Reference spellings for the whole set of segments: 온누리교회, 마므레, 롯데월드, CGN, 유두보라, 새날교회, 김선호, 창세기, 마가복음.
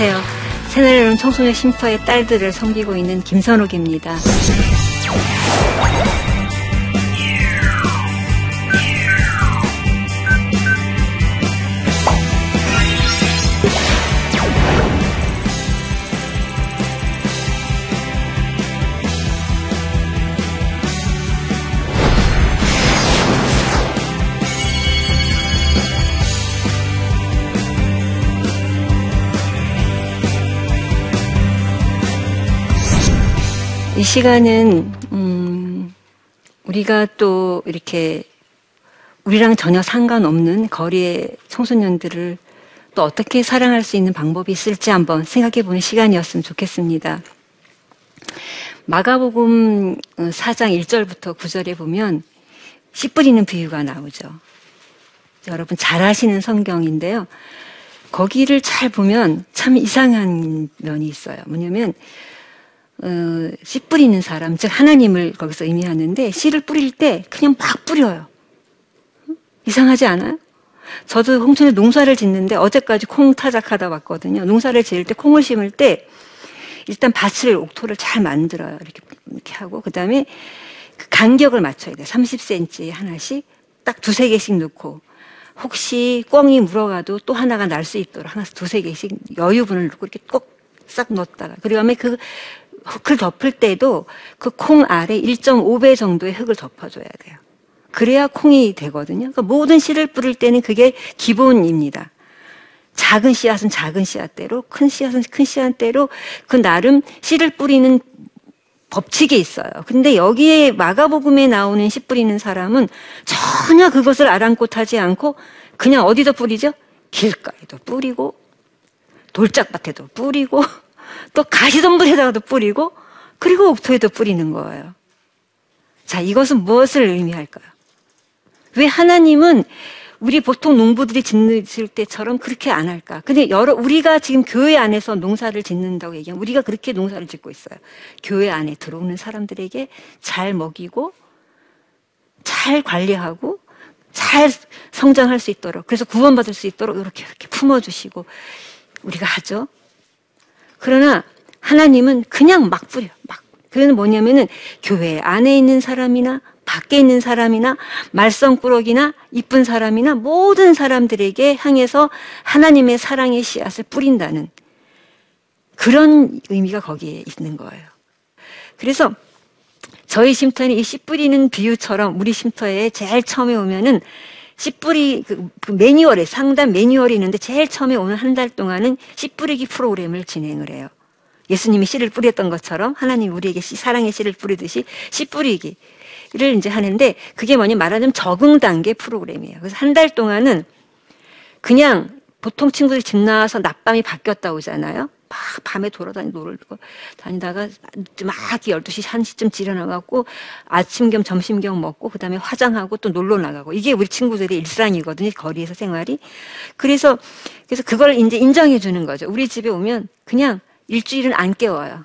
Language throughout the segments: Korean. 안녕하세요. 새날교회 청소년 쉼터의 딸들을 섬기고 있는 김선욱입니다. 이 시간은 우리가 또 이렇게 우리랑 전혀 상관없는 거리의 청소년들을 또 어떻게 사랑할 수 있는 방법이 있을지 한번 생각해 보는 시간이었으면 좋겠습니다. 마가복음 4장 1절부터 9절에 보면 씨 뿌리는 비유가 나오죠. 여러분 잘 아시는 성경인데요. 거기를 잘 보면 참 이상한 면이 있어요. 뭐냐면 씨 뿌리는 사람, 즉 하나님을 거기서 의미하는데 씨를 뿌릴 때 그냥 막 뿌려요. 이상하지 않아요? 저도 홍천에 농사를 짓는데 어제까지 콩 타작하다 왔거든요. 농사를 지을 때 콩을 심을 때 일단 밭을, 옥토를 잘 만들어요. 이렇게 하고 그다음에 그 간격을 맞춰야 돼요. 30cm 하나씩 딱 두세 개씩 넣고 혹시 꿩이 물어가도 또 하나가 날 수 있도록 하나씩 두세 개씩 여유분을 넣고 이렇게 꼭 싹 넣었다가 그다음에 그 흙을 덮을 때도 그 콩 아래 1.5배 정도의 흙을 덮어줘야 돼요. 그래야 콩이 되거든요. 그러니까 모든 씨를 뿌릴 때는 그게 기본입니다. 작은 씨앗은 작은 씨앗대로, 큰 씨앗은 큰 씨앗대로 그 나름 씨를 뿌리는 법칙이 있어요. 근데 여기에 마가복음에 나오는 씨 뿌리는 사람은 전혀 그것을 아랑곳하지 않고 그냥 어디다 뿌리죠? 길가에도 뿌리고 돌짝밭에도 뿌리고 또 가시덤불에다가도 뿌리고 그리고 옥토에도 뿌리는 거예요. 자, 이것은 무엇을 의미할까요? 왜 하나님은 우리 보통 농부들이 짓는 때처럼 그렇게 안 할까? 근데 우리가 지금 교회 안에서 농사를 짓는다고 얘기하면 우리가 그렇게 농사를 짓고 있어요. 교회 안에 들어오는 사람들에게 잘 먹이고 잘 관리하고 잘 성장할 수 있도록 그래서 구원받을 수 있도록 이렇게 품어주시고 우리가 하죠. 그러나 하나님은 그냥 막 뿌려. 막. 그건 뭐냐면은 교회 안에 있는 사람이나 밖에 있는 사람이나 말썽꾸러기나 이쁜 사람이나 모든 사람들에게 향해서 하나님의 사랑의 씨앗을 뿌린다는 그런 의미가 거기에 있는 거예요. 그래서 저희 쉼터는 이 씨 뿌리는 비유처럼 우리 쉼터에 제일 처음에 오면은 씨뿌리 그 매뉴얼에 상담 매뉴얼이 있는데 제일 처음에 오는 한 달 동안은 씨뿌리기 프로그램을 진행을 해요. 예수님이 씨를 뿌렸던 것처럼 하나님 우리에게 사랑의 씨를 뿌리듯이 씨뿌리기를 이제 하는데 그게 뭐냐 말하자면 적응 단계 프로그램이에요. 그래서 한 달 동안은 그냥 보통 친구들이 집 나와서 낮밤이 바뀌었다 오잖아요. 막 밤에 돌아다니고 노를 다니다가 막 12시, 1시쯤 일어나갖고 아침 겸 점심 겸 먹고 그 다음에 화장하고 또 놀러 나가고 이게 우리 친구들의 일상이거든요. 거리에서 생활이. 그래서 그걸 이제 인정해 주는 거죠. 우리 집에 오면 그냥 일주일은 안 깨워요.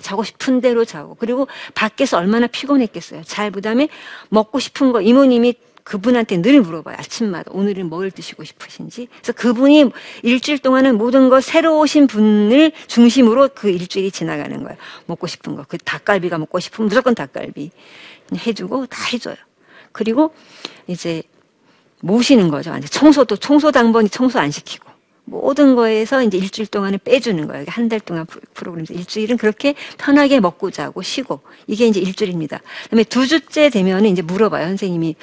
자고 싶은 대로 자고. 그리고 밖에서 얼마나 피곤했겠어요. 잘 그다음에 먹고 싶은 거 이모님이 그분한테 늘 물어봐요. 아침마다 오늘은 뭘 드시고 싶으신지. 그래서 그분이 일주일 동안은 모든 거 새로 오신 분을 중심으로 그 일주일이 지나가는 거예요. 먹고 싶은 거. 그 닭갈비가 먹고 싶으면 무조건 닭갈비 해주고 다 해줘요. 그리고 이제 모시는 거죠. 청소도 청소 당번이 청소 안 시키고 모든 거에서 이제 일주일 동안은 빼주는 거예요. 한 달 동안 프로그램에서 일주일은 그렇게 편하게 먹고 자고 쉬고 이게 이제 일주일입니다. 그다음에 두 주째 되면은 이제 물어봐요. 선생님이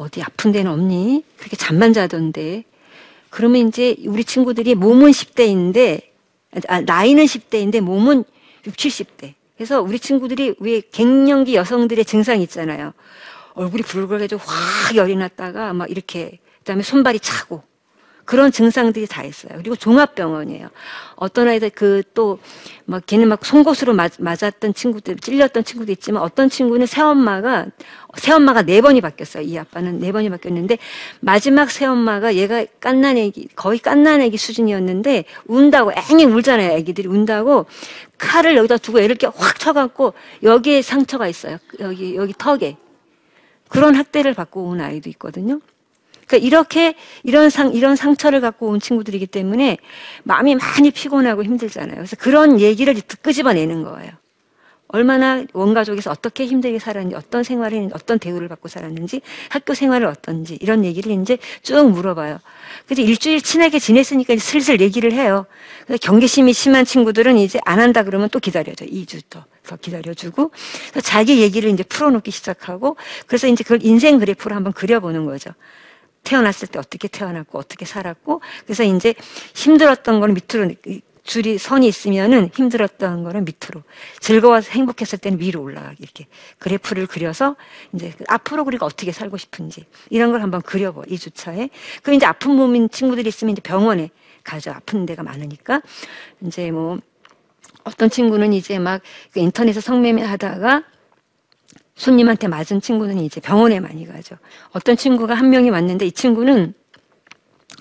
어디 아픈 데는 없니? 그렇게 잠만 자던데. 그러면 이제 우리 친구들이 몸은 10대인데, 나이는 10대인데 몸은 60, 70대. 그래서 우리 친구들이 왜 갱년기 여성들의 증상 있잖아요. 얼굴이 붉어가지고 확 열이 났다가 막 이렇게, 그 다음에 손발이 차고. 그런 증상들이 다 있어요. 그리고 종합병원이에요. 어떤 아이들 막 걔는 막 송곳으로 맞았던 친구들, 찔렸던 친구도 있지만 어떤 친구는 새엄마가 4번이 바뀌었어요. 이 아빠는 4번이 바뀌었는데 마지막 새엄마가 얘가 거의 갓난애기 수준이었는데 운다고, 앵이 울잖아요. 애기들이 운다고 칼을 여기다 두고 애를 이렇게 확 쳐갖고 여기에 상처가 있어요. 여기 턱에. 그런 학대를 받고 온 아이도 있거든요. 그러니까 이렇게 이런 상처를 갖고 온 친구들이기 때문에 마음이 많이 피곤하고 힘들잖아요. 그래서 그런 얘기를 끄집어내는 거예요. 얼마나 원가족에서 어떻게 힘들게 살았는지, 어떤 생활을, 어떤 대우를 받고 살았는지, 학교 생활을 어떤지, 이런 얘기를 이제 쭉 물어봐요. 그래서 일주일 친하게 지냈으니까 이제 슬슬 얘기를 해요. 그래서 경계심이 심한 친구들은 이제 안 한다 그러면 또 기다려줘. 2주 더 기다려주고, 그래서 자기 얘기를 이제 풀어놓기 시작하고, 그래서 이제 그걸 인생 그래프로 한번 그려보는 거죠. 태어났을 때 어떻게 태어났고, 어떻게 살았고, 그래서 이제 힘들었던 건 밑으로, 줄이 선이 있으면은 힘들었던 거는 밑으로, 즐거워서 행복했을 때는 위로 올라가기, 이렇게 그래프를 그려서 이제 앞으로 우리가 어떻게 살고 싶은지 이런 걸 한번 그려봐. 2주차에 그 이제 아픈 몸인 친구들이 있으면 이제 병원에 가죠. 아픈 데가 많으니까. 이제 뭐 어떤 친구는 이제 막 인터넷에서 성매매하다가 손님한테 맞은 친구는 이제 병원에 많이 가죠. 어떤 친구가 한 명이 왔는데 이 친구는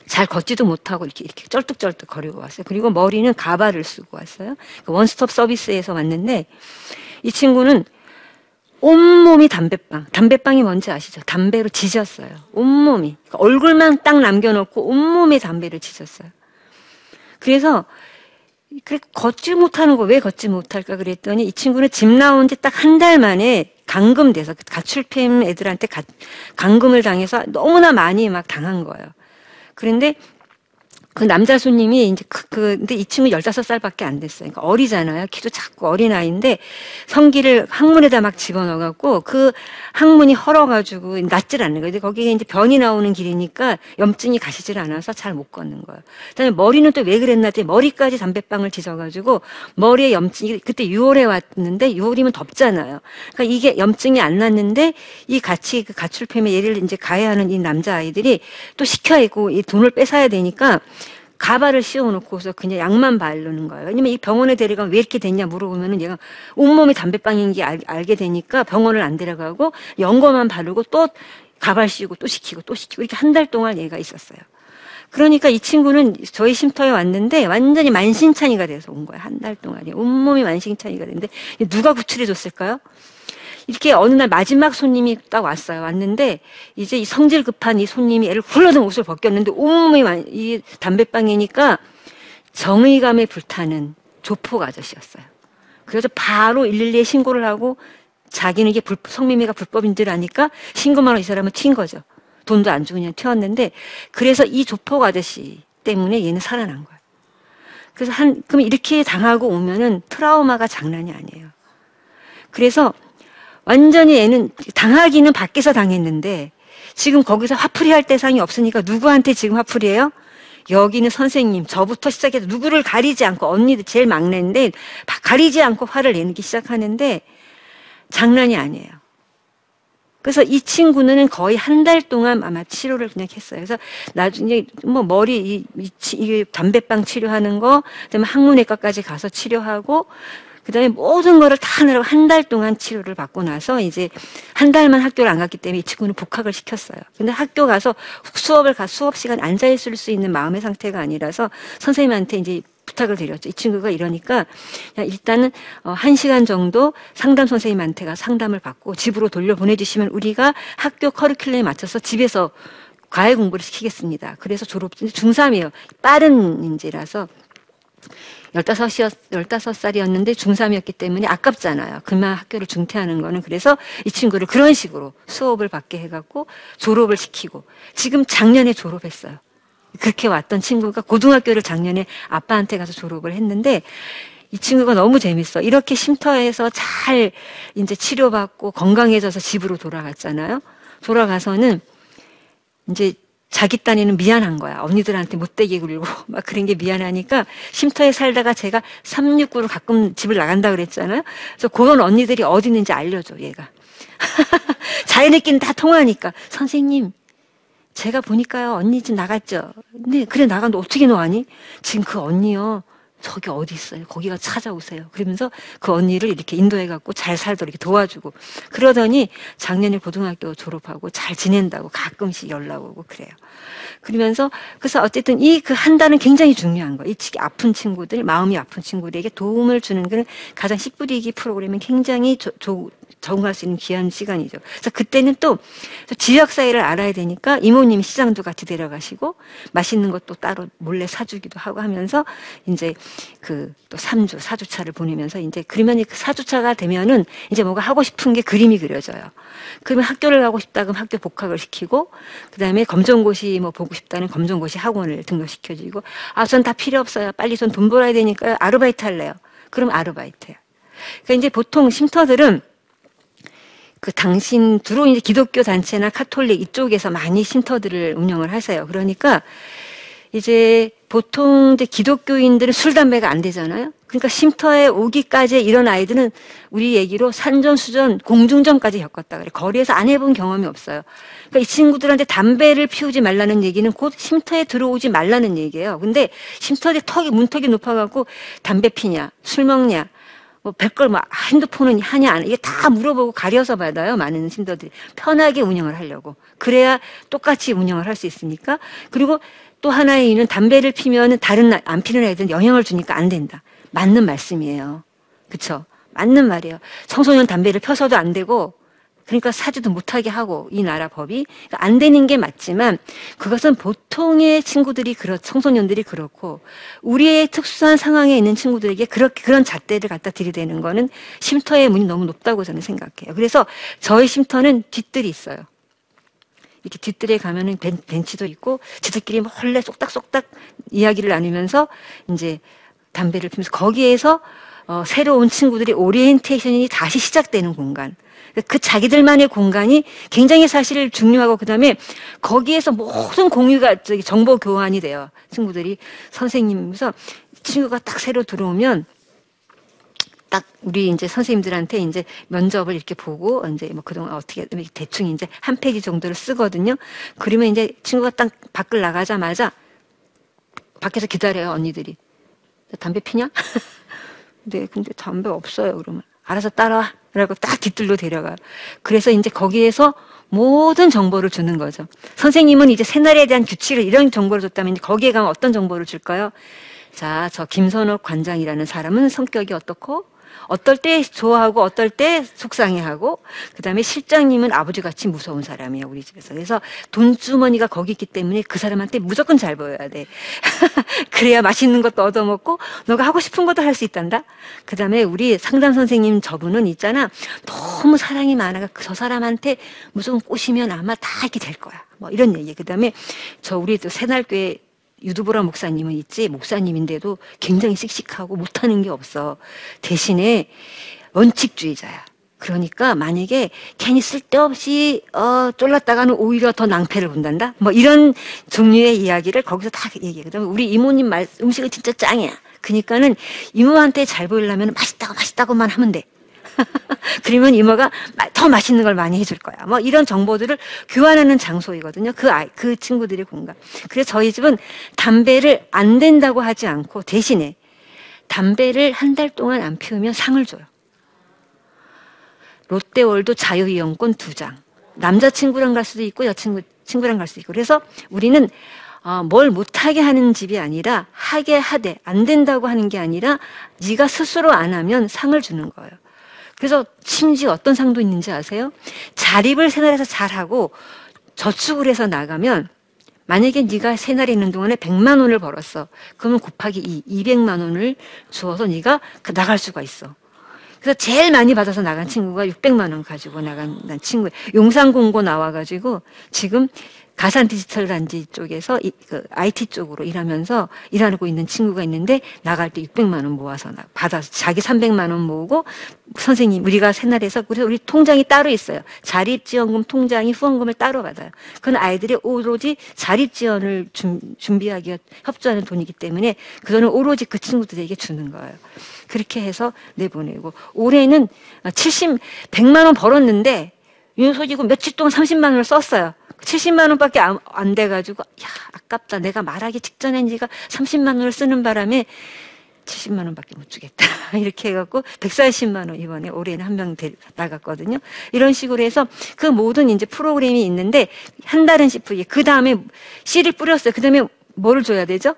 잘 걷지도 못하고 이렇게 쩔뚝쩔뚝 거리고 왔어요. 그리고 머리는 가발을 쓰고 왔어요. 원스톱 서비스에서 왔는데 이 친구는 온몸이 담배빵이 뭔지 아시죠? 담배로 지졌어요. 온몸이. 그러니까 얼굴만 딱 남겨놓고 온몸에 담배를 지졌어요. 그래서 걷지 못하는 거 왜 걷지 못할까 그랬더니 이 친구는 집 나온 지 딱 한 달 만에 감금돼서 가출팸 애들한테 감금을 당해서 너무나 많이 막 당한 거예요. 그런데 그 남자 손님이 이제 근데 이 친구 15살밖에 안 됐어요. 그러니까 어리잖아요. 키도 작고 어린아이인데 성기를 항문에다 막 집어넣어갖고 그 항문이 헐어가지고 낫질 않는 거예요. 근데 거기에 이제 변이 나오는 길이니까 염증이 가시질 않아서 잘 못 걷는 거예요. 그다음에 머리는 또 왜 그랬나 했더니 머리까지 담배빵을 지져가지고 머리에 염증이, 그때 6월에 왔는데 6월이면 덥잖아요. 그러니까 이게 염증이 안 났는데 이 같이 그 가출팸의 예를 이제 가해하는 이 남자아이들이 또 시켜야 있고 이 돈을 뺏어야 되니까 가발을 씌워놓고서 그냥 약만 바르는 거예요. 왜냐면 이 병원에 데려가면 왜 이렇게 됐냐 물어보면은 얘가 온몸이 담배빵인 게 알게 되니까 병원을 안 데려가고 연고만 바르고 또 가발 씌우고 또 시키고 이렇게 한 달 동안 얘가 있었어요. 그러니까 이 친구는 저희 쉼터에 왔는데 완전히 만신창이가 돼서 온 거예요. 한 달 동안이 온몸이 만신창이가 됐는데 누가 구출해 줬을까요? 이렇게 어느 날 마지막 손님이 딱 왔어요. 왔는데 이제 이 성질 급한 이 손님이 애를 굴러든 옷을 벗겼는데 온몸이 이 담배빵이니까 정의감에 불타는 조폭 아저씨였어요. 그래서 바로 112에 신고를 하고 자기는 이게 성매매가 불법인 줄 아니까 신고만 하고 이 사람은 튄 거죠. 돈도 안 주고 그냥 튀었는데, 그래서 이 조폭 아저씨 때문에 얘는 살아난 거예요. 그래서 그럼 이렇게 당하고 오면은 트라우마가 장난이 아니에요. 그래서 완전히 얘는 당하기는 밖에서 당했는데 지금 거기서 화풀이 할 대상이 없으니까 누구한테 지금 화풀이해요? 여기는 선생님, 저부터 시작해서 누구를 가리지 않고, 언니도 제일 막내인데 가리지 않고 화를 내기 시작하는데 장난이 아니에요. 그래서 이 친구는 거의 한 달 동안 아마 치료를 그냥 했어요. 그래서 나중에 뭐 머리 이 담배빵 치료하는 거, 그다음에 항문외과까지 가서 치료하고, 그 다음에 모든 거를 다 하느라고 한 달 동안 치료를 받고 나서 이제 한 달만 학교를 안 갔기 때문에 이 친구는 복학을 시켰어요. 근데 학교 가서 수업 시간 앉아있을 수 있는 마음의 상태가 아니라서 선생님한테 이제 부탁을 드렸죠. 이 친구가 이러니까 일단은 1시간 정도 상담 선생님한테 가서 상담을 받고 집으로 돌려보내주시면 우리가 학교 커리큘럼에 맞춰서 집에서 과외 공부를 시키겠습니다. 그래서 중3이에요. 빠른 인재라서. 15살이었는데 중3이었기 때문에 아깝잖아요. 그만 학교를 중퇴하는 거는. 그래서 이 친구를 그런 식으로 수업을 받게 해갖고 졸업을 시키고, 지금 작년에 졸업했어요. 그렇게 왔던 친구가 고등학교를 작년에 아빠한테 가서 졸업을 했는데 이 친구가 너무 재밌어. 이렇게 쉼터에서 잘 이제 치료받고 건강해져서 집으로 돌아갔잖아요. 돌아가서는 이제 자기 딴에는 미안한 거야. 언니들한테 못되게 굴리고 막 그런 게 미안하니까, 쉼터에 살다가 제가 369로 가끔 집을 나간다 그랬잖아요. 그래서 그런 언니들이 어디 있는지 알려줘, 얘가. 자기네끼리는 다 통화하니까. 선생님, 제가 보니까요, 언니 집 나갔죠? 네, 그래, 나갔는데 어떻게 나가니? 지금 그 언니요, 저기 어디 있어요? 거기가 찾아오세요. 그러면서 그 언니를 이렇게 인도해갖고 잘 살도록 이렇게 도와주고 그러더니 작년에 고등학교 졸업하고 잘 지낸다고 가끔씩 연락 오고 그래요. 그러면서 그래서 어쨌든 이 그 한 달은 굉장히 중요한 거예요. 이 아픈 친구들, 마음이 아픈 친구들에게 도움을 주는 건 가장 씨 뿌리기 프로그램이 굉장히 적응할 수 있는 귀한 시간이죠. 그래서 그때는 또 지역 사회를 알아야 되니까 이모님이 시장도 같이 데려가시고 맛있는 것도 따로 몰래 사주기도 하고 하면서 이제 그 또 3주, 4주차를 보내면서 이제 그러면 그 4주차가 되면은 이제 뭔가 하고 싶은 게 그림이 그려져요. 그러면 학교를 가고 싶다 그러면 학교 복학을 시키고 그다음에 검정고시 뭐 보고 싶다는 검정고시 학원을 등록시켜주고 아, 전 다 필요 없어요. 빨리 전 돈 벌어야 되니까 아르바이트 할래요. 그럼 아르바이트예요. 그러니까 이제 보통 쉼터들은 그 당신 주로 이제 기독교 단체나 카톨릭 이쪽에서 많이 쉼터들을 운영을 하세요. 그러니까 이제 보통 이제 기독교인들은 술 담배가 안 되잖아요. 그러니까 쉼터에 오기까지 이런 아이들은 우리 얘기로 산전수전 공중전까지 겪었다 그래. 거리에서 안 해본 경험이 없어요. 그러니까 이 친구들한테 담배를 피우지 말라는 얘기는 곧 쉼터에 들어오지 말라는 얘기예요. 근데 쉼터에 문턱이 높아갖고 담배 피냐, 술 먹냐. 뭐 별걸 막 핸드폰은 하냐 안 이게 다 물어보고 가려서 받아요. 많은 쉼터들이 편하게 운영을 하려고 그래야 똑같이 운영을 할 수 있으니까. 그리고 또 하나의 이유는 담배를 피면은 다른 안 피는 애들은 영향을 주니까 안 된다. 맞는 말씀이에요. 그렇죠? 맞는 말이에요. 청소년 담배를 펴서도 안 되고 그러니까 사지도 못하게 하고 이 나라 법이 그러니까 안 되는 게 맞지만 그것은 보통의 친구들이 청소년들이 그렇고 우리의 특수한 상황에 있는 친구들에게 그런 잣대를 갖다 들이대는 거는 쉼터의 문이 너무 높다고 저는 생각해요. 그래서 저희 쉼터는 뒷뜰이 있어요. 이렇게 뒷뜰에 가면은 벤치도 있고 지들끼리 몰래 쏙닥쏙닥 이야기를 나누면서 이제 담배를 피면서 거기에서 새로운 친구들이 오리엔테이션이 다시 시작되는 공간. 그 자기들만의 공간이 굉장히 사실 중요하고 그다음에 거기에서 모든 공유가 정보 교환이 돼요. 친구들이 선생님이면서 친구가 딱 새로 들어오면 딱 우리 이제 선생님들한테 이제 면접을 이렇게 보고 이제 뭐 그동안 어떻게 대충 이제 한 페이지 정도를 쓰거든요. 그러면 이제 친구가 딱 밖을 나가자마자 밖에서 기다려요. 언니들이. 담배 피냐? 네, 근데 담배 없어요. 그러면 알아서 따라와. 라고 딱 뒤뜰로 데려가요. 그래서 이제 거기에서 모든 정보를 주는 거죠. 선생님은 이제 새날에 대한 규칙을 이런 정보를 줬다면 이제 거기에 가면 어떤 정보를 줄까요? 자, 저 김선호 관장이라는 사람은 성격이 어떻고 어떨 때 좋아하고 어떨 때 속상해하고 그다음에 실장님은 아버지같이 무서운 사람이에요. 우리 집에서. 그래서 돈주머니가 거기 있기 때문에 그 사람한테 무조건 잘 보여야 돼. 그래야 맛있는 것도 얻어먹고 너가 하고 싶은 것도 할 수 있단다. 그다음에 우리 상담 선생님 저분은 있잖아. 너무 사랑이 많아가 저 사람한테 무슨 꼬시면 아마 다 이렇게 될 거야. 뭐 이런 얘기. 그다음에 저 우리 또 새날교회 유두보라 목사님은 있지 목사님인데도 굉장히 씩씩하고 못하는 게 없어. 대신에 원칙주의자야. 그러니까 만약에 괜히 쓸데없이 쫄랐다가는 오히려 더 낭패를 본단다. 뭐 이런 종류의 이야기를 거기서 다 얘기해. 그다음에 우리 이모님 음식은 진짜 짱이야. 그러니까는 이모한테 잘 보이려면 맛있다고 맛있다고만 하면 돼. 그러면 이모가 더 맛있는 걸 많이 해줄 거야. 뭐 이런 정보들을 교환하는 장소이거든요. 그 친구들의 공간. 그래서 저희 집은 담배를 안 된다고 하지 않고 대신에 담배를 한 달 동안 안 피우면 상을 줘요. 롯데월드 자유이용권 2장. 남자친구랑 갈 수도 있고 여자친구랑 갈 수도 있고. 그래서 우리는 뭘 못하게 하는 집이 아니라 하게 하되 안 된다고 하는 게 아니라 네가 스스로 안 하면 상을 주는 거예요. 그래서 심지어 어떤 상도 있는지 아세요? 자립을 새날에서 잘하고 저축을 해서 나가면 만약에 네가 새날에 있는 동안에 100만 원을 벌었어. 그러면 곱하기 200만 원을 주어서 네가 나갈 수가 있어. 그래서 제일 많이 받아서 나간 친구가 600만 원 가지고 나간 친구예요. 용산공고 나와가지고 지금 가산디지털단지 쪽에서 IT 쪽으로 일하고 있는 친구가 있는데 나갈 때 600만 원 모아서 받아서 자기 300만 원 모으고 선생님 우리가 새날에서 그래서 우리 통장이 따로 있어요. 자립지원금 통장이 후원금을 따로 받아요. 그건 아이들이 오로지 자립지원을 준비하기 협조하는 돈이기 때문에 그 돈을 오로지 그 친구들에게 주는 거예요. 그렇게 해서 내보내고 올해는 100만 원 벌었는데 윤소지고 며칠 동안 30만 원을 썼어요. 70만 원밖에 안 돼가지고 야 아깝다. 내가 말하기 직전에 네가 30만 원을 쓰는 바람에 70만 원밖에 못 주겠다 이렇게 해갖고 140만 원 이번에 올해는 한 명 나갔거든요. 이런 식으로 해서 그 모든 이제 프로그램이 있는데 한 달은 CF에 그 다음에 씨를 뿌렸어요. 그 다음에 뭐를 줘야 되죠?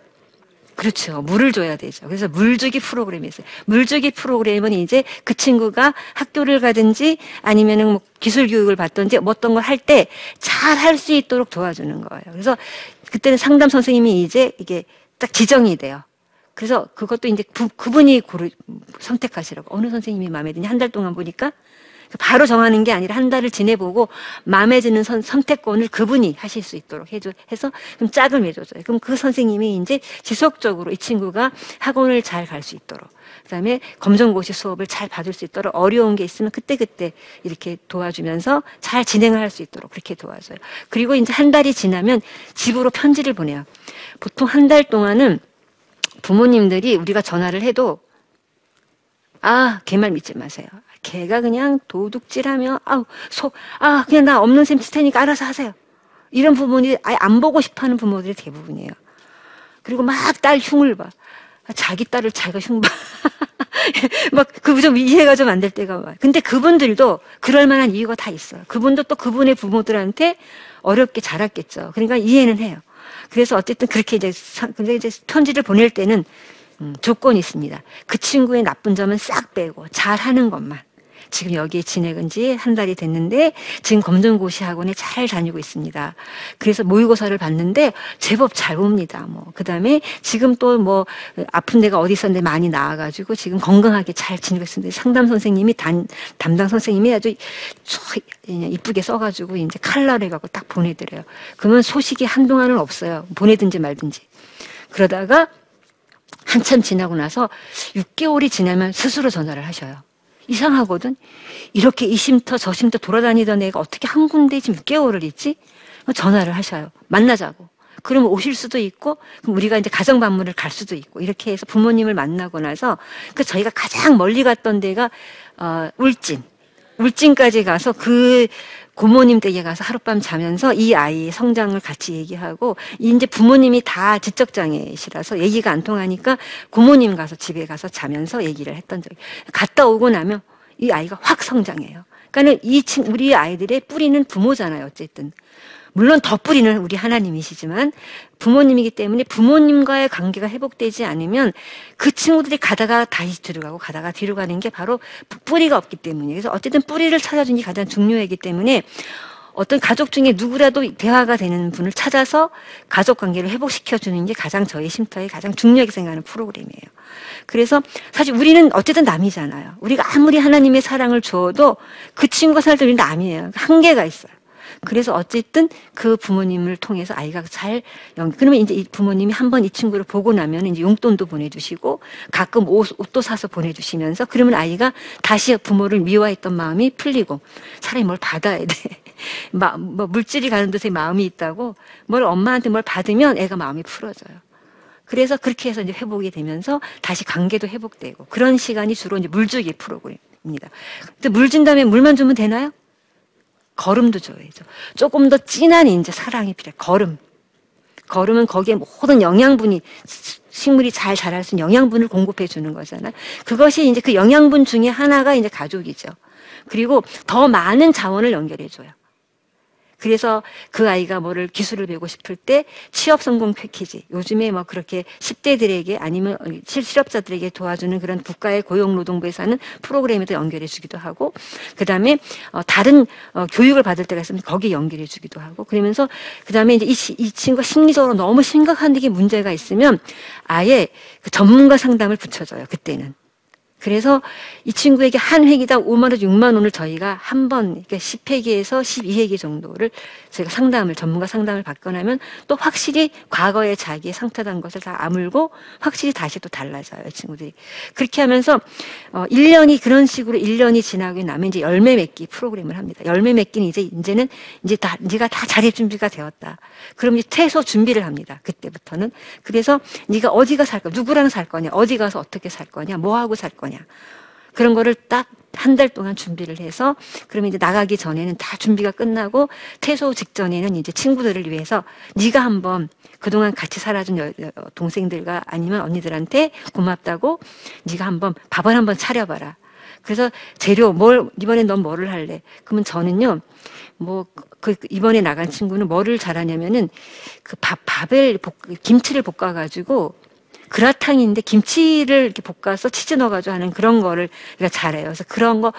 그렇죠. 물을 줘야 되죠. 그래서 물주기 프로그램이 있어요. 물주기 프로그램은 이제 그 친구가 학교를 가든지 아니면은 뭐 기술 교육을 받든지 어떤 걸 할 때 잘 할 수 있도록 도와주는 거예요. 그래서 그때는 상담 선생님이 이제 이게 딱 지정이 돼요. 그래서 그것도 이제 그분이 선택하시라고. 어느 선생님이 마음에 드냐. 한 달 동안 보니까 바로 정하는 게 아니라 한 달을 지내보고 마음에 드는 선택권을 그분이 하실 수 있도록 해서 그럼 짝을 맺어줘요. 그럼 그 선생님이 이제 지속적으로 이 친구가 학원을 잘 갈 수 있도록, 그다음에 검정고시 수업을 잘 받을 수 있도록, 어려운 게 있으면 그때그때 이렇게 도와주면서 잘 진행을 할 수 있도록 그렇게 도와줘요. 그리고 이제 한 달이 지나면 집으로 편지를 보내요. 보통 한 달 동안은 부모님들이 우리가 전화를 해도 아, 걔만 믿지 마세요. 걔가 그냥 도둑질하며 그냥 나 없는 셈 칠 테니까 알아서 하세요. 이런 부모들이 아예 안 보고 싶어하는 부모들이 대부분이에요. 그리고 막 딸 흉을 봐. 자기 딸을 자기가 흉 봐. 막 그 좀 이해가 좀 안 될 때가 와요. 근데 그분들도 그럴 만한 이유가 다 있어요. 그분도 또 그분의 부모들한테 어렵게 자랐겠죠. 그러니까 이해는 해요. 그래서 어쨌든 그렇게 이제 편지를 보낼 때는 조건이 있습니다. 그 친구의 나쁜 점은 싹 빼고 잘하는 것만. 지금 여기에 지내은 지 한 달이 됐는데 지금 검정고시 학원에 잘 다니고 있습니다. 그래서 모의고사를 봤는데 제법 잘 봅니다. 그 다음에 지금 또 아픈 데가 어디 있었는데 많이 나아가지고 지금 건강하게 잘 지내고 있습니다. 상담 선생님이 담당 선생님이 아주 이쁘게 써가지고 이제 칼라를 해갖고 딱 보내드려요. 그러면 소식이 한동안은 없어요. 보내든지 말든지. 그러다가 한참 지나고 나서 6개월이 지나면 스스로 전화를 하셔요. 이상하거든. 이렇게 이심터 저심터 돌아다니던 애가 어떻게 한 군데에 지금 6개월을 있지? 전화를 하셔요. 만나자고. 그러면 오실 수도 있고, 그럼 우리가 이제 가정 방문을 갈 수도 있고, 이렇게 해서 부모님을 만나고 나서, 그 저희가 가장 멀리 갔던 데가 울진까지 가서 그 고모님 댁에 가서 하룻밤 자면서 이 아이의 성장을 같이 얘기하고, 이제 부모님이 다 지적장애시라서 얘기가 안 통하니까 고모님 가서 집에 가서 자면서 얘기를 했던 적이. 갔다 오고 나면 이 아이가 확 성장해요. 그러니까 우리 아이들의 뿌리는 부모잖아요, 어쨌든. 물론 더 뿌리는 우리 하나님이시지만 부모님이기 때문에 부모님과의 관계가 회복되지 않으면 그 친구들이 가다가 다시 뒤로 가고 가다가 뒤로 가는 게 바로 뿌리가 없기 때문이에요. 그래서 어쨌든 뿌리를 찾아주는 게 가장 중요하기 때문에 어떤 가족 중에 누구라도 대화가 되는 분을 찾아서 가족 관계를 회복시켜주는 게 가장 저희 쉼터에 가장 중요하게 생각하는 프로그램이에요. 그래서 사실 우리는 어쨌든 남이잖아요. 우리가 아무리 하나님의 사랑을 줘도 그 친구가 살 때 우리는 남이에요. 한계가 있어요. 그래서 어쨌든 그 부모님을 통해서 아이가 그러면 이제 이 부모님이 한 번 이 친구를 보고 나면 이제 용돈도 보내주시고 가끔 옷도 사서 보내주시면서 그러면 아이가 다시 부모를 미워했던 마음이 풀리고 차라리 뭘 받아야 돼. 물질이 가는 듯이 마음이 있다고 엄마한테 뭘 받으면 애가 마음이 풀어져요. 그래서 그렇게 해서 이제 회복이 되면서 다시 관계도 회복되고 그런 시간이 주로 이제 물주기 프로그램입니다. 근데 물 준 다음에 물만 주면 되나요? 걸음도 줘야죠. 조금 더 진한 이제 사랑이 필요해요. 걸음. 걸음은 거기에 모든 영양분이, 식물이 잘 자랄 수 있는 영양분을 공급해 주는 거잖아요. 그것이 이제 그 영양분 중에 하나가 이제 가족이죠. 그리고 더 많은 자원을 연결해 줘요. 그래서 그 아이가 기술을 배우고 싶을 때 취업 성공 패키지. 요즘에 그렇게 10대들에게 아니면 실업자들에게 도와주는 그런 국가의 고용노동부에서 하는 프로그램에도 연결해 주기도 하고, 그 다음에 다른 교육을 받을 때가 있으면 거기에 연결해 주기도 하고, 그러면서 그 다음에 이제 이 친구가 심리적으로 너무 심각한 게 문제가 있으면 아예 그 전문가 상담을 붙여줘요. 그때는. 그래서 이 친구에게 한 회기당 5만 원, 6만 원을 저희가 한 번, 그러니까 10회기에서 12회기 정도를 저희가 전문가 상담을 받거나 하면 또 확실히 과거에 자기의 상처된 것을 다 아물고 확실히 다시 또 달라져요, 이 친구들이. 그렇게 하면서 1년이 지나고 나면 이제 열매 맺기 프로그램을 합니다. 열매 맺기는 네가 다 자립 준비가 되었다. 그럼 이제 퇴소 준비를 합니다. 그때부터는. 그래서 네가 어디가 살 거냐, 누구랑 살 거냐, 어디 가서 어떻게 살 거냐, 뭐 하고 살 거냐. 그런 거를 딱 한 달 동안 준비를 해서, 그러면 이제 나가기 전에는 다 준비가 끝나고 퇴소 직전에는 이제 친구들을 위해서 네가 한번 그동안 같이 살아준 동생들과 아니면 언니들한테 고맙다고 네가 한번 밥을 한번 차려봐라. 그래서 재료 뭘 이번에 넌 뭐를 할래? 그러면 저는요, 뭐 그 이번에 나간 친구는 뭐를 잘하냐면은 그 김치를 볶아가지고. 그라탕인데 김치를 이렇게 볶아서 치즈 넣어가지고 하는 그런 거를 내가 잘해요. 그래서 그런 거,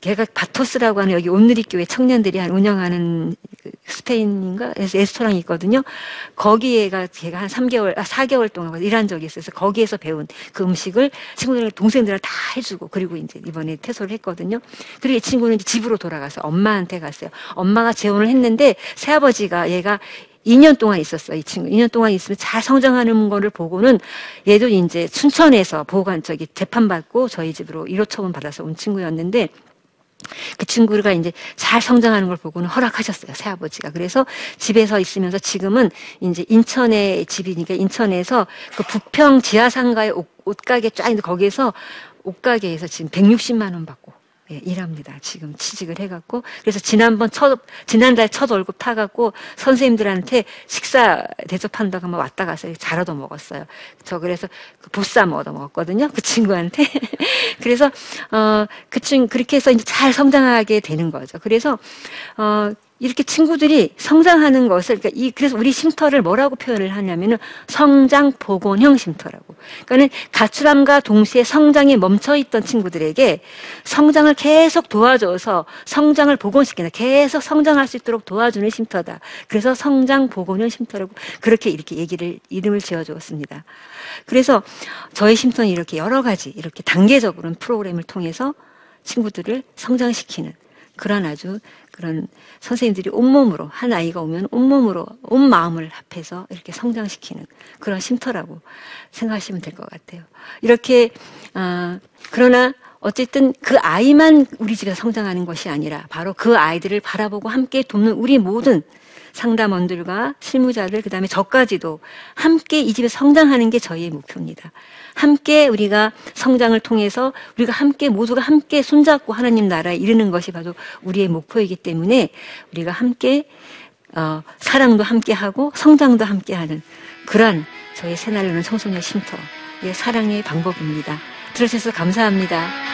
걔가 바토스라고 하는 여기 온누리교회 청년들이 운영하는 스페인인가? 레스토랑이 있거든요. 거기에가 걔가 한 4개월 동안 일한 적이 있어서 거기에서 배운 그 음식을 친구들, 동생들한테 다 해주고, 그리고 이제 이번에 퇴소를 했거든요. 그리고 이 친구는 이제 집으로 돌아가서 엄마한테 갔어요. 엄마가 재혼을 했는데 새아버지가 얘가 2년 동안 있었어요, 이 친구. 2년 동안 있으면 잘 성장하는 거를 보고는 얘도 이제 춘천에서 재판받고 저희 집으로 1호 처분 받아서 온 친구였는데, 그 친구가 이제 잘 성장하는 걸 보고는 허락하셨어요, 새아버지가. 그래서 집에서 있으면서 지금은 이제 인천에 집이니까 인천에서 그 부평 지하상가에 옷가게 쫙 있는데 거기에서 옷가게에서 지금 160만 원 받고, 예, 일합니다. 지금 취직을 해갖고. 그래서 지난달 첫 월급 타갖고 선생님들한테 식사 대접한다고 하면 왔다 가서 잘 얻어먹었어요. 저 그래서 그 보쌈 얻어먹었거든요, 그 친구한테. 그래서, 그렇게 해서 이제 잘 성장하게 되는 거죠. 그래서, 이렇게 친구들이 성장하는 것을, 그러니까 그래서 우리 쉼터를 뭐라고 표현을 하냐면은 성장 복원형 쉼터라고. 그러니까는 가출함과 동시에 성장이 멈춰있던 친구들에게 성장을 계속 도와줘서 성장을 복원시키는, 계속 성장할 수 있도록 도와주는 쉼터다. 그래서 성장 복원형 쉼터라고 그렇게 이렇게 이름을 지어주었습니다. 그래서 저희 쉼터는 이렇게 여러 가지, 이렇게 단계적으로는 프로그램을 통해서 친구들을 성장시키는 그런 아주 그런 선생님들이 온몸으로, 한 아이가 오면 온몸으로, 온 마음을 합해서 이렇게 성장시키는 그런 쉼터라고 생각하시면 될 것 같아요. 이렇게, 그러나 어쨌든 그 아이만 우리 집에서 성장하는 것이 아니라 바로 그 아이들을 바라보고 함께 돕는 우리 모든 상담원들과 실무자들, 그 다음에 저까지도 함께 이 집에 성장하는 게 저희의 목표입니다. 함께 우리가 성장을 통해서 우리가 함께, 모두가 함께 손잡고 하나님 나라에 이르는 것이 바로 우리의 목표이기 때문에 우리가 함께, 사랑도 함께 하고 성장도 함께 하는 그러한 저희 새날교회 청소년 쉼터의 사랑의 방법입니다. 들어주셔서 감사합니다.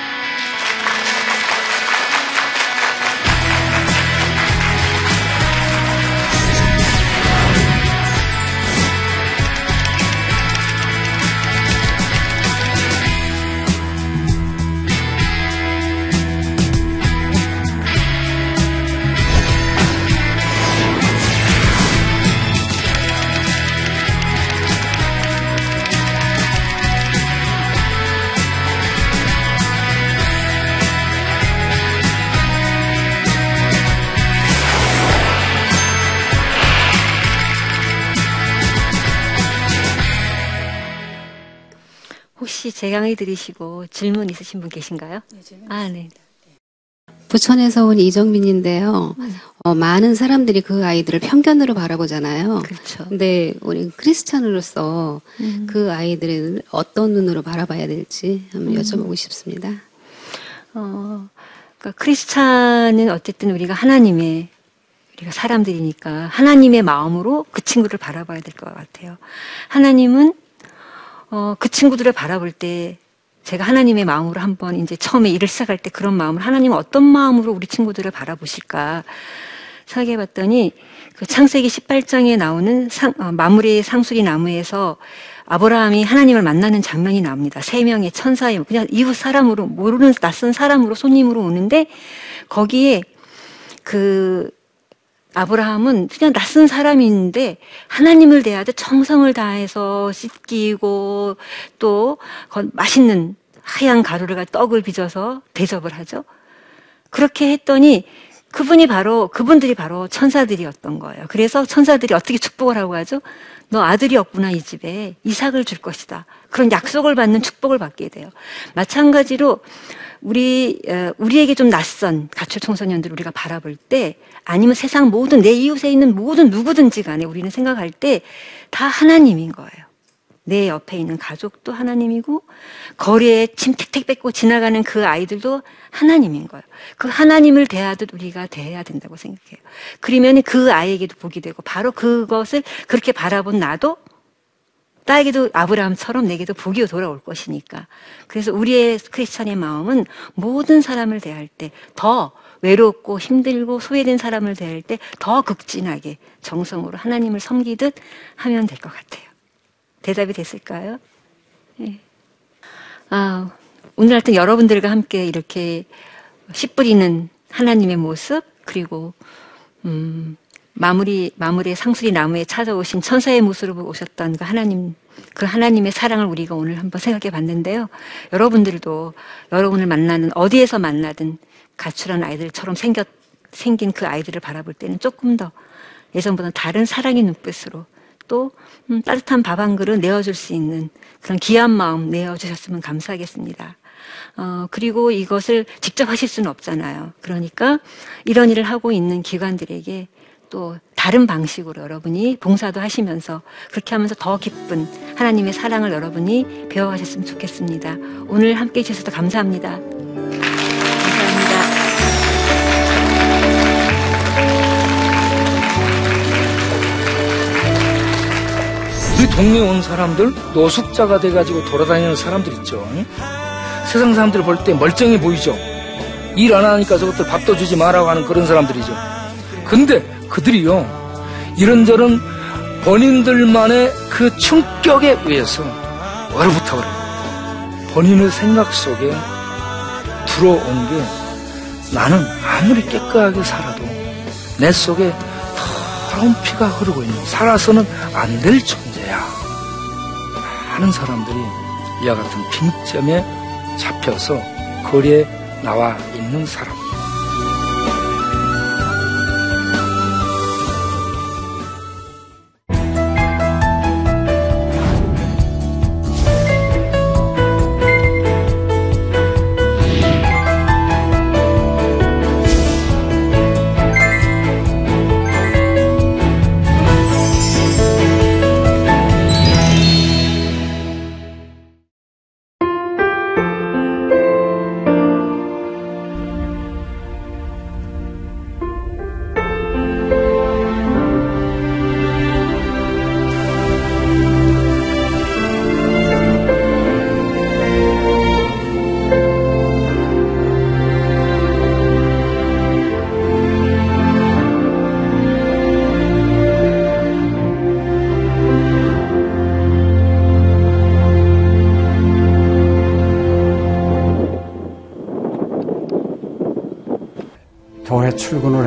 제 강의 들으시고 질문 있으신 분 계신가요? 네, 질문. 아, 네. 부천에서 온 이정민인데요. 많은 사람들이 그 아이들을 편견으로 바라보잖아요. 그렇죠. 근데 우리 크리스찬으로서 그 아이들을 어떤 눈으로 바라봐야 될지 한번 여쭤보고 싶습니다. 그러니까 크리스찬은 어쨌든 우리가 하나님의, 우리가 사람들이니까 하나님의 마음으로 그 친구를 바라봐야 될 것 같아요. 하나님은 그 친구들을 바라볼 때, 제가 하나님의 마음으로 한번 이제 처음에 일을 시작할 때 그런 마음을, 하나님은 어떤 마음으로 우리 친구들을 바라보실까 생각해 봤더니, 그 창세기 18장에 나오는 마므레 상수리 나무에서 아브라함이 하나님을 만나는 장면이 나옵니다. 3명의 천사의, 그냥 이웃 사람으로, 모르는 낯선 사람으로, 손님으로 오는데, 거기에 그 아브라함은 그냥 낯선 사람인데 하나님을 대하듯 정성을 다해서 씻기고, 또 맛있는 하얀 가루를 가지고 떡을 빚어서 대접을 하죠. 그렇게 했더니 그분들이 바로 천사들이었던 거예요. 그래서 천사들이 어떻게 축복을 하고 가죠? 너 아들이 없구나, 이 집에. 이삭을 줄 것이다. 그런 약속을 받는 축복을 받게 돼요. 마찬가지로 우리에게 좀 낯선 가출 청소년들을 우리가 바라볼 때, 아니면 세상 모든 내 이웃에 있는 모든 누구든지 간에 우리는 생각할 때 다 하나님인 거예요. 내 옆에 있는 가족도 하나님이고 거리에 침 택택 뺏고 지나가는 그 아이들도 하나님인 거예요. 그 하나님을 대하듯 우리가 대해야 된다고 생각해요. 그러면 그 아이에게도 복이 되고 바로 그것을 그렇게 바라본 나도 딸에게도 아브라함처럼 내게도 복이 돌아올 것이니까. 그래서 우리의 크리스천의 마음은 모든 사람을 대할 때 더 외롭고 힘들고 소외된 사람을 대할 때 더 극진하게 정성으로 하나님을 섬기듯 하면 될 것 같아요. 대답이 됐을까요? 네. 오늘 하여튼 여러분들과 함께 이렇게 씨 뿌리는 하나님의 모습 그리고 마무리의 상수리 나무에 찾아오신 천사의 모습으로 오셨던 그 하나님의 사랑을 우리가 오늘 한번 생각해 봤는데요. 여러분들도 여러분을 만나는 어디에서 만나든 가출한 아이들처럼 생긴 그 아이들을 바라볼 때는 조금 더 예전보다 다른 사랑의 눈빛으로 또 따뜻한 밥 한 그릇 내어줄 수 있는 그런 귀한 마음 내어주셨으면 감사하겠습니다. 그리고 이것을 직접 하실 수는 없잖아요. 그러니까 이런 일을 하고 있는 기관들에게 또 다른 방식으로 여러분이 봉사도 하시면서 그렇게 하면서 더 기쁜 하나님의 사랑을 여러분이 배워가셨으면 좋겠습니다. 오늘 함께 해주셔서 감사합니다. 우리 동네 온 사람들, 노숙자가 돼가지고 돌아다니는 사람들 있죠. 세상 사람들 볼 때 멀쩡해 보이죠. 일 안 하니까 저것들 밥도 주지 마라고 하는 그런 사람들이죠. 근데 그들이요, 이런저런 본인들만의 그 충격에 의해서 얼어붙어 버려요. 본인의 생각 속에 들어온 게 나는 아무리 깨끗하게 살아도 내 속에 더러운 피가 흐르고 있는, 살아서는 안 될 정도. 많은 사람들이 이와 같은 빈점에 잡혀서 거리에 나와 있는 사람. 출근을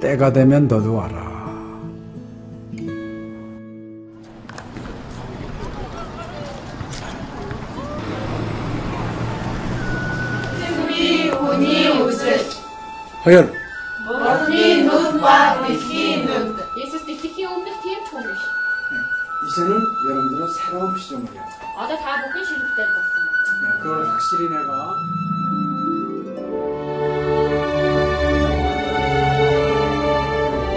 때가 되면 너도 와라. 허연. 이제는 여러분들은 새로운 시점을 해요. 네, 그걸 확실히 내가.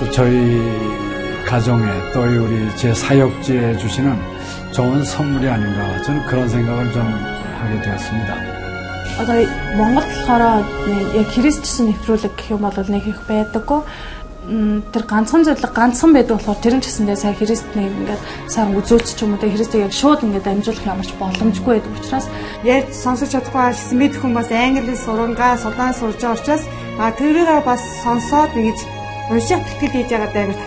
또 저희 가정에 또 우리 제 사역지에 주시는 좋은 선물이 아닌가, 저는 그런 생각을 좀 하게 되었습니다. Одоо Монгол болохоор яг Христосны нэвтрүүлэг гэх юм бол нэг их байдаггүй. Тэр ганцхан зөвлөг ганцхан байдаг болохоор тэр нь ч гэсэндээ сая Христний ингээд сайн үзүүлч ч юм уу тэ Христийг яг шууд ингээд амжуулах ямарч боломжгүй байдаг учраас ярьж сонсож чадахгүй хэлсэн мэд хүмүүс англи сурангаа судаан сурж байгаа учраас тэрийг бас сонсоод ингэж уншаад тэтгэл хийж байгаа даамир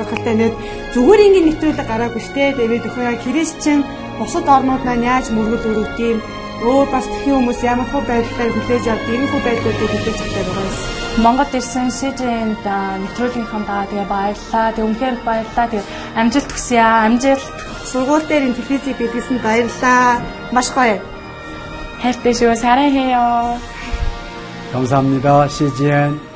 талхалтай нэг зүгээр ингээд нэвтрүүлэг гараагүй штэ. Тэгээд өхөө Христчин бусад орнууд маань яаж мөргөл өрөвд юм бас тхи хүмүүс ямар хөө байдлаар хүлээж авдаг, ийм хөө байдлуудыг хүлээж авдаг байгаас. Монгол ирсэн СЖН-д нэвтрүүлгийнхаа дагаа тэгээ баярлаа. Тэг үнхээр баярлаа. Тэг амжилт хүсье. Амжилт. Сургууль дээр ин телевизэд бидлсэн баярлаа. Маш гоё. Хайртай шүү. 사랑해요. 감사합니다. CGN.